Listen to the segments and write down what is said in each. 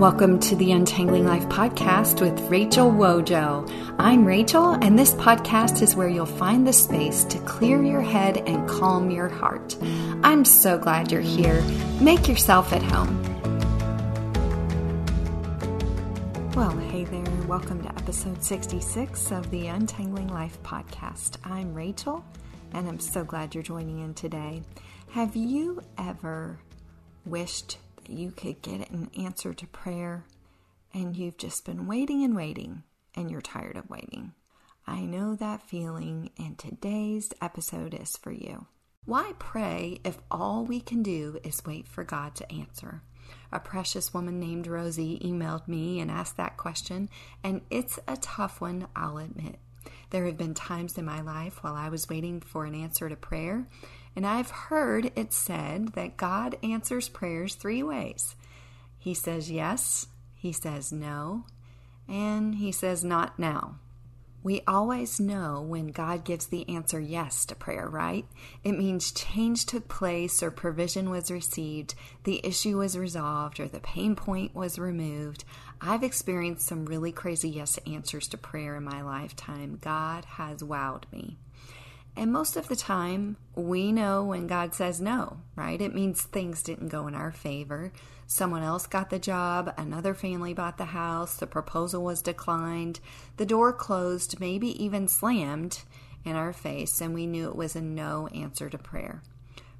Welcome to the Untangling Life podcast with Rachel Wojo. I'm Rachel, and this podcast is where you'll find the space to clear your head and calm your heart. I'm so glad you're here. Make yourself at home. Well, hey there. Welcome to episode 66 of the Untangling Life podcast. I'm Rachel, and I'm so glad you're joining in today. Have you ever wished you could get an answer to prayer, and you've just been waiting, and you're tired of waiting? I know that feeling, and today's episode is for you. Why pray if all we can do is wait for God to answer? A precious woman named Rosie emailed me and asked that question, and it's a tough one, I'll admit. There have been times in my life while I was waiting for an answer to prayer, and I've heard it said that God answers prayers three ways. He says yes, He says no, and He says not now. We always know when God gives the answer yes to prayer, right? It means change took place, or provision was received, the issue was resolved, or the pain point was removed. I've experienced some really crazy yes answers to prayer in my lifetime. God has wowed me. And most of the time, we know when God says no, right? It means things didn't go in our favor. Someone else got the job, another family bought the house, the proposal was declined, the door closed, maybe even slammed in our face, and we knew it was a no answer to prayer.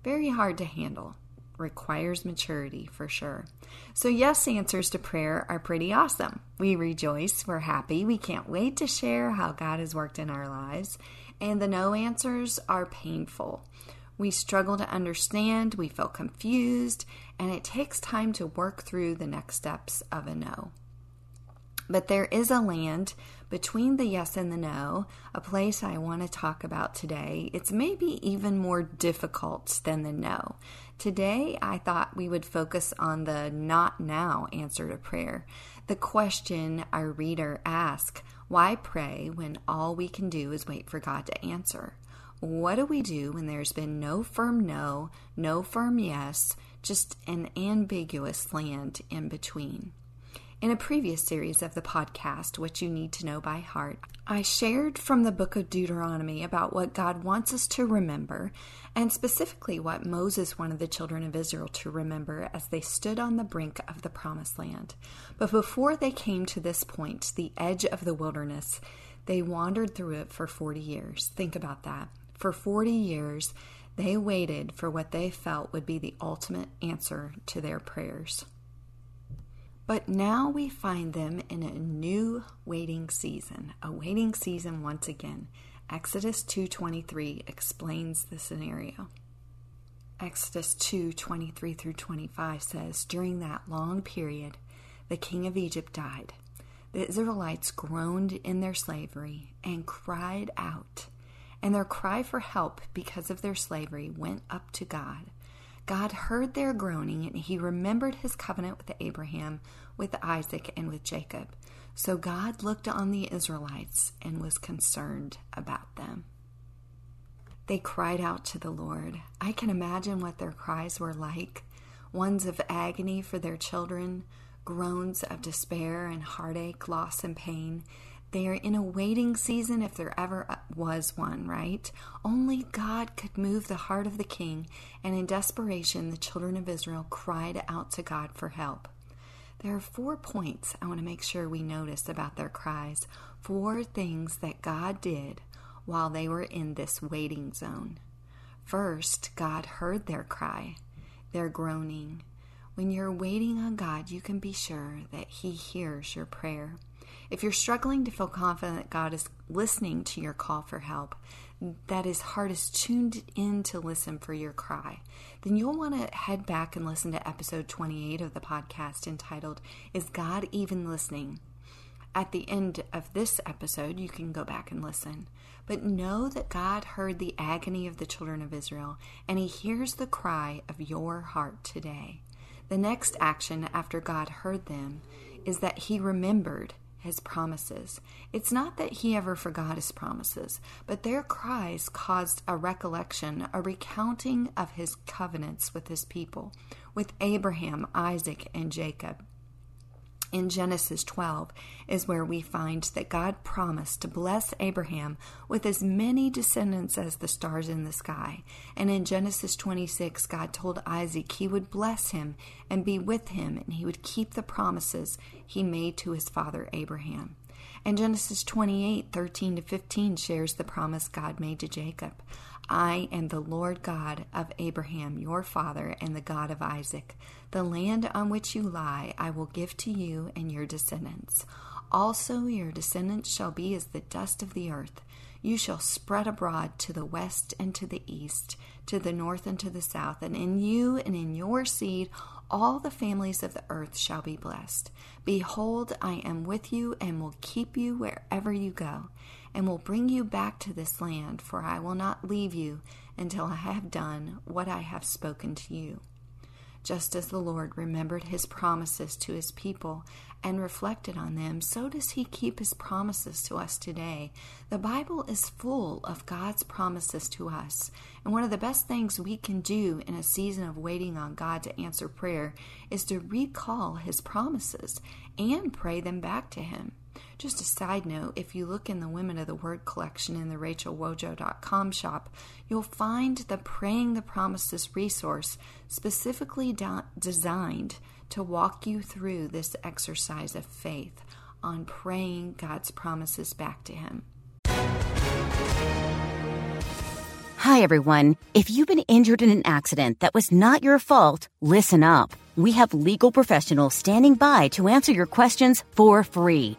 Very hard to handle. Requires maturity for sure. So yes answers to prayer are pretty awesome. We rejoice, we're happy, we can't wait to share how God has worked in our lives. And the no answers are painful. We struggle to understand, we feel confused, and it takes time to work through the next steps of a no. But there is a land between the yes and the no, a place I want to talk about today. It's maybe even more difficult than the no. Today, I thought we would focus on the not now answer to prayer. The question our reader asks, why pray when all we can do is wait for God to answer? What do we do when there's been no firm no, no firm yes, just an ambiguous land in between? In a previous series of the podcast, What You Need to Know by Heart, I shared from the book of Deuteronomy about what God wants us to remember, and specifically what Moses wanted the children of Israel to remember as they stood on the brink of the promised land. But before they came to this point, the edge of the wilderness, they wandered through it for 40 years. Think about that. For 40 years, they waited for what they felt would be the ultimate answer to their prayers. But now we find them in a new waiting season once again. Exodus 2:23 explains the scenario. Exodus 2:23 through 25 says, during that long period, the king of Egypt died. The Israelites groaned in their slavery and cried out, and their cry for help because of their slavery went up to God. God heard their groaning, and He remembered His covenant with Abraham, with Isaac, and with Jacob. So God looked on the Israelites and was concerned about them. They cried out to the Lord. I can imagine what their cries were like, ones of agony for their children, groans of despair and heartache, loss and pain. They are in a waiting season if there ever was one, right? Only God could move the heart of the king, and in desperation, the children of Israel cried out to God for help. There are 4 points I want to make sure we notice about their cries. 4 things that God did while they were in this waiting zone. First, God heard their cry, their groaning. When you're waiting on God, you can be sure that He hears your prayer. If you're struggling to feel confident that God is listening to your call for help, that His heart is tuned in to listen for your cry, then you'll want to head back and listen to episode 28 of the podcast entitled, Is God Even Listening? At the end of this episode, you can go back and listen. But know that God heard the agony of the children of Israel, and He hears the cry of your heart today. The next action after God heard them is that He remembered His promises. It's not that He ever forgot His promises, but their cries caused a recollection, a recounting of His covenants with His people, with Abraham, Isaac, and Jacob. in Genesis 12 is where we find that God promised to bless Abraham with as many descendants as the stars in the sky. And in Genesis 26, God told Isaac he would bless him and be with him, and he would keep the promises he made to his father Abraham. And Genesis 28:13-15 shares the promise God made to Jacob. I am the Lord God of Abraham, your father, and the God of Isaac. The land on which you lie I will give to you and your descendants. Also your descendants shall be as the dust of the earth. You shall spread abroad to the west and to the east, to the north and to the south, and in you and in your seed all the families of the earth shall be blessed. Behold, I am with you and will keep you wherever you go, and will bring you back to this land, for I will not leave you until I have done what I have spoken to you. Just as the Lord remembered his promises to his people and reflected on them, so does he keep his promises to us today. The Bible is full of God's promises to us. And one of the best things we can do in a season of waiting on God to answer prayer is to recall his promises and pray them back to him. Just a side note, if you look in the Women of the Word collection in the RachelWojo.com shop, you'll find the Praying the Promises resource specifically designed to walk you through this exercise of faith on praying God's promises back to him. Hi, everyone. If you've been injured in an accident that was not your fault, listen up. We have legal professionals standing by to answer your questions for free.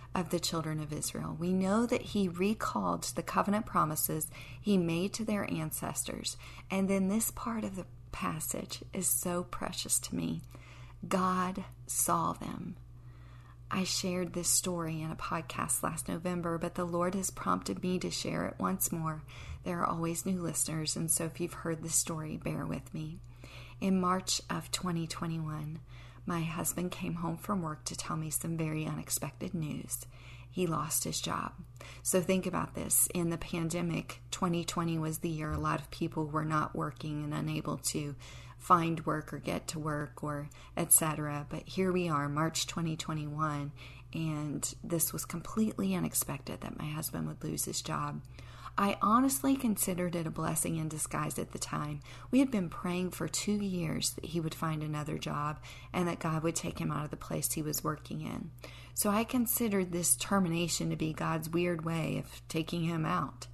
of the children of Israel. We know that he recalled the covenant promises he made to their ancestors. And then this part of the passage is so precious to me. God saw them. I shared this story in a podcast last November, but the Lord has prompted me to share it once more. There are always new listeners, and so if you've heard this story, bear with me. In March of 2021, my husband came home from work to tell me some very unexpected news. He lost his job. So think about this. In the pandemic, 2020 was the year a lot of people were not working and unable to find work or get to work or etc. But here we are, March 2021, and this was completely unexpected that my husband would lose his job. I honestly considered it a blessing in disguise at the time. We had been praying for 2 years that he would find another job and that God would take him out of the place he was working in. So I considered this termination to be God's weird way of taking him out.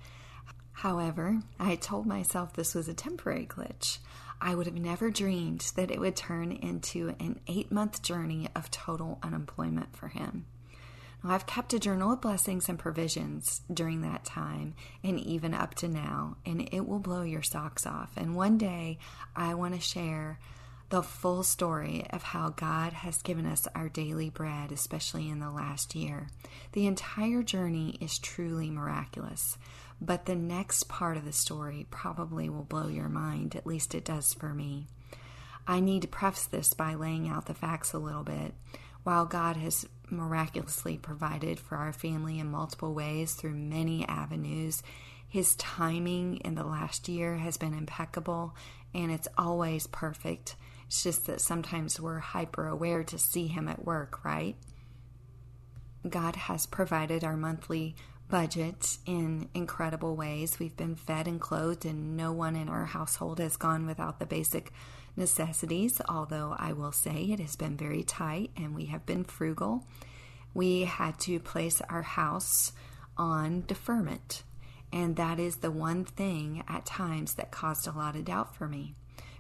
However, I told myself this was a temporary glitch. I would have never dreamed that it would turn into an 8-month journey of total unemployment for him. I've kept a journal of blessings and provisions during that time and even up to now, and it will blow your socks off. And one day I want to share the full story of how God has given us our daily bread, especially in the last year. The entire journey is truly miraculous, but the next part of the story probably will blow your mind, at least it does for me. I need to preface this by laying out the facts a little bit. While God has miraculously provided for our family in multiple ways through many avenues, his timing in the last year has been impeccable, and it's always perfect. It's just that sometimes we're hyper aware to see him at work, right? God has provided our monthly budget in incredible ways. We've been fed and clothed, and no one in our household has gone without the basic necessities, although I will say it has been very tight and we have been frugal. We had to place our house on deferment, And that is the one thing at times that caused a lot of doubt for me,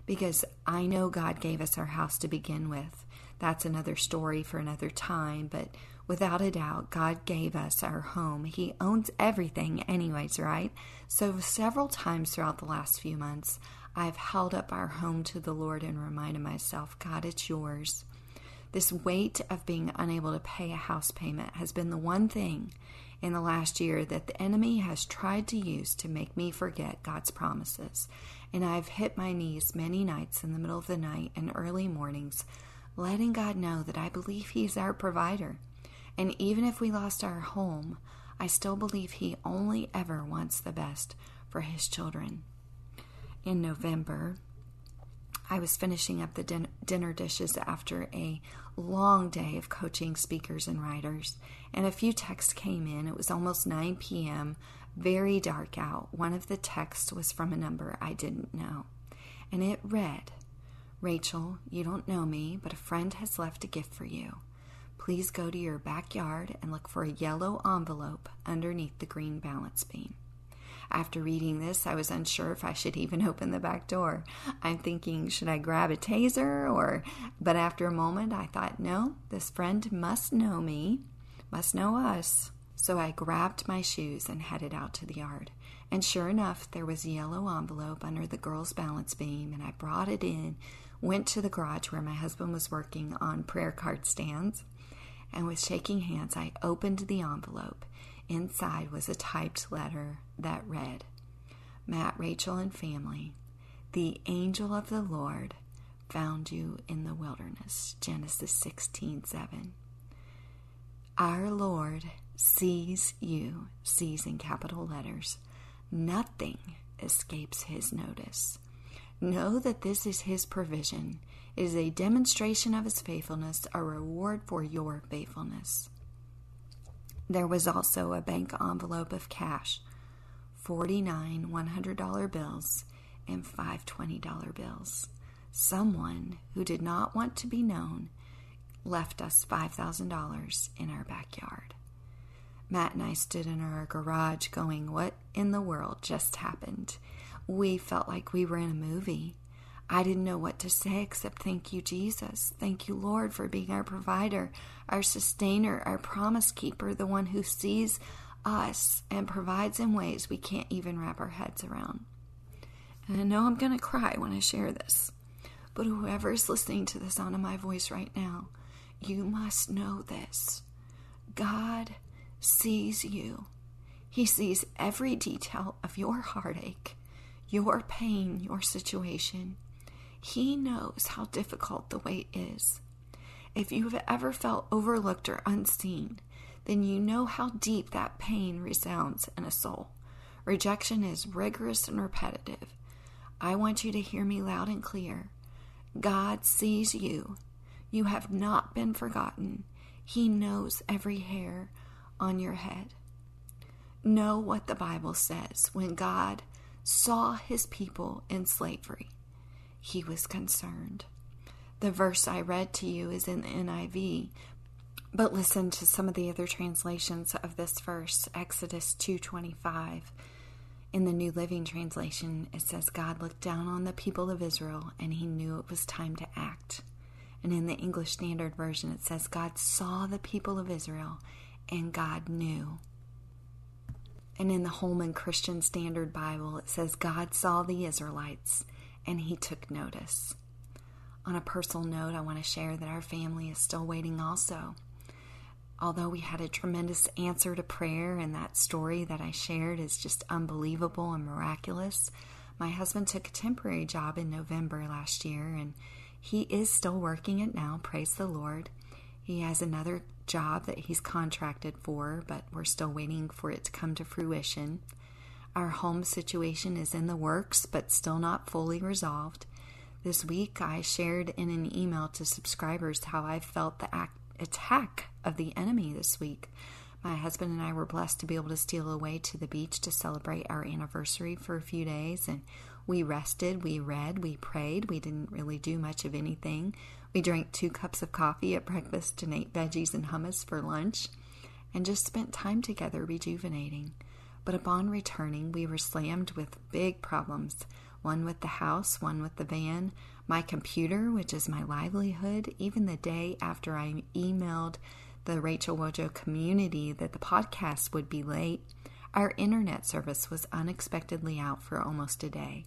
because I know God gave us our house to begin with. That's another story for another time, but without a doubt, God gave us our home. He owns everything anyways, right? So several times throughout the last few months, I've held up our home to the Lord and reminded myself, God, it's yours. This weight of being unable to pay a house payment has been the one thing in the last year that the enemy has tried to use to make me forget God's promises. And I've hit my knees many nights in the middle of the night and early mornings, letting God know that I believe He's our provider. And even if we lost our home, I still believe He only ever wants the best for His children. In November, I was finishing up the dinner dishes after a long day of coaching speakers and writers, and a few texts came in. It was almost 9 p.m., very dark out. One of the texts was from a number I didn't know, and it read, "Rachel, you don't know me, but a friend has left a gift for you. Please go to your backyard and look for a yellow envelope underneath the green balance beam." After reading this, I was unsure if I should even open the back door. I'm thinking, should I grab a taser? But after a moment, I thought, no, this friend must know me, must know us. So I grabbed my shoes and headed out to the yard. And sure enough, there was a yellow envelope under the girl's balance beam, and I brought it in, went to the garage where my husband was working on prayer card stands, and with shaking hands, I opened the envelope. Inside was a typed letter that read, "Matt, Rachel, and family, the angel of the Lord found you in the wilderness." Genesis 16:7. Our Lord sees you, sees in capital letters. Nothing escapes His notice. Know that this is His provision. It is a demonstration of His faithfulness, a reward for your faithfulness. There was also a bank envelope of cash, 49 $100 bills and 5 $20 bills. Someone who did not want to be known left us $5,000 in our backyard. Matt and I stood in our garage going, what in the world just happened? We felt like we were in a movie. I didn't know what to say except thank you, Jesus. Thank you, Lord, for being our provider, our sustainer, our promise keeper, the one who sees us and provides in ways we can't even wrap our heads around. And I know I'm going to cry when I share this, but whoever is listening to the sound of my voice right now, you must know this. God sees you. He sees every detail of your heartache, your pain, your situation. He knows how difficult the wait is. If you have ever felt overlooked or unseen, then you know how deep that pain resounds in a soul. Rejection is rigorous and repetitive. I want you to hear me loud and clear. God sees you. You have not been forgotten. He knows every hair on your head. Know what the Bible says. When God saw His people in slavery, He was concerned. The verse I read to you is in the NIV, but listen to some of the other translations of this verse. Exodus 2:25. In the New Living Translation, it says, God looked down on the people of Israel and He knew it was time to act. And in the English Standard Version, it says, God saw the people of Israel and God knew. And in the Holman Christian Standard Bible, it says, God saw the Israelites and He took notice. On a personal note, I want to share that our family is still waiting also. Although we had a tremendous answer to prayer, and that story that I shared is just unbelievable and miraculous, my husband took a temporary job in November last year, and he is still working it now, praise the Lord. He has another job that he's contracted for, but we're still waiting for it to come to fruition. Our home situation is in the works, but still not fully resolved. This week, I shared in an email to subscribers how I felt the attack of the enemy this week. My husband and I were blessed to be able to steal away to the beach to celebrate our anniversary for a few days, and we rested, we read, we prayed. We didn't really do much of anything. We drank 2 cups of coffee at breakfast and ate veggies and hummus for lunch, and just spent time together rejuvenating. but upon returning, we were slammed with big problems, one with the house, one with the van, my computer, which is my livelihood, even the day after I emailed the Rachel Wojo community that the podcast would be late, our internet service was unexpectedly out for almost a day.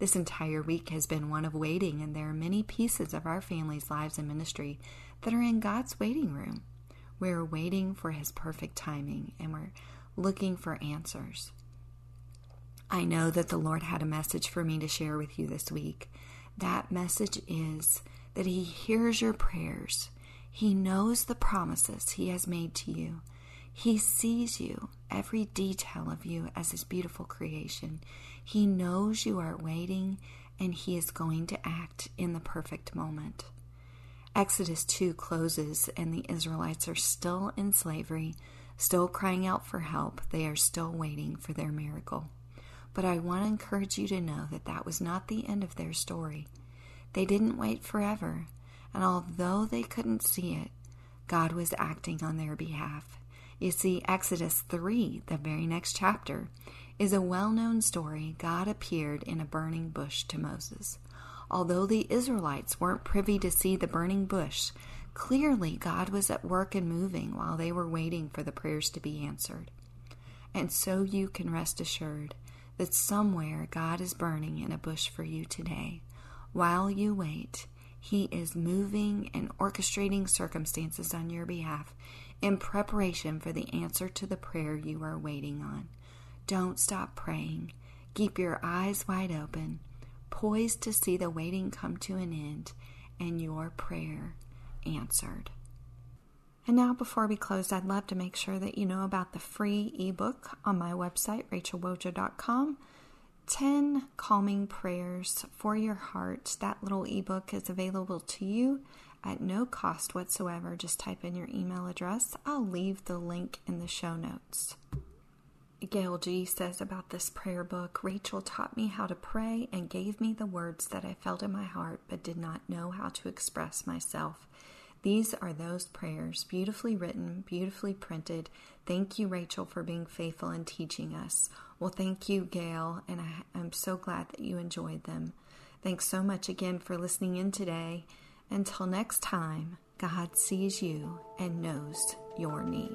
This entire week has been one of waiting, and there are many pieces of our family's lives and ministry that are in God's waiting room. We're waiting for His perfect timing, and we're looking for answers. I know that the Lord had a message for me to share with you this week. That message is that He hears your prayers. He knows the promises He has made to you. He sees you, every detail of you as His beautiful creation. He knows you are waiting, and He is going to act in the perfect moment. Exodus 2 closes, and the Israelites are still in slavery, still crying out for help. They are still waiting for their miracle. But I want to encourage you to know that that was not the end of their story. They didn't wait forever, and although they couldn't see it, God was acting on their behalf. You see, Exodus 3, the very next chapter, is a well-known story. God appeared in a burning bush to Moses. Although the Israelites weren't privy to see the burning bush, clearly God was at work and moving while they were waiting for the prayers to be answered. And so you can rest assured that somewhere God is burning in a bush for you today. While you wait, He is moving and orchestrating circumstances on your behalf in preparation for the answer to the prayer you are waiting on. Don't stop praying. Keep your eyes wide open, poised to see the waiting come to an end and your prayer answered. And now, before we close, I'd love to make sure that you know about the free ebook on my website, RachelWojo.com, 10 Calming Prayers for Your Heart. That little ebook is available to you at no cost whatsoever. Just type in your email address. I'll leave the link in the show notes. Gail G. says about this prayer book, Rachel taught me how to pray and gave me the words that I felt in my heart but did not know how to express myself. These are those prayers, beautifully written, beautifully printed. Thank you, Rachel, for being faithful and teaching us. Well, thank you, Gail, and I'm so glad that you enjoyed them. Thanks so much again for listening in today. Until next time, God sees you and knows your need.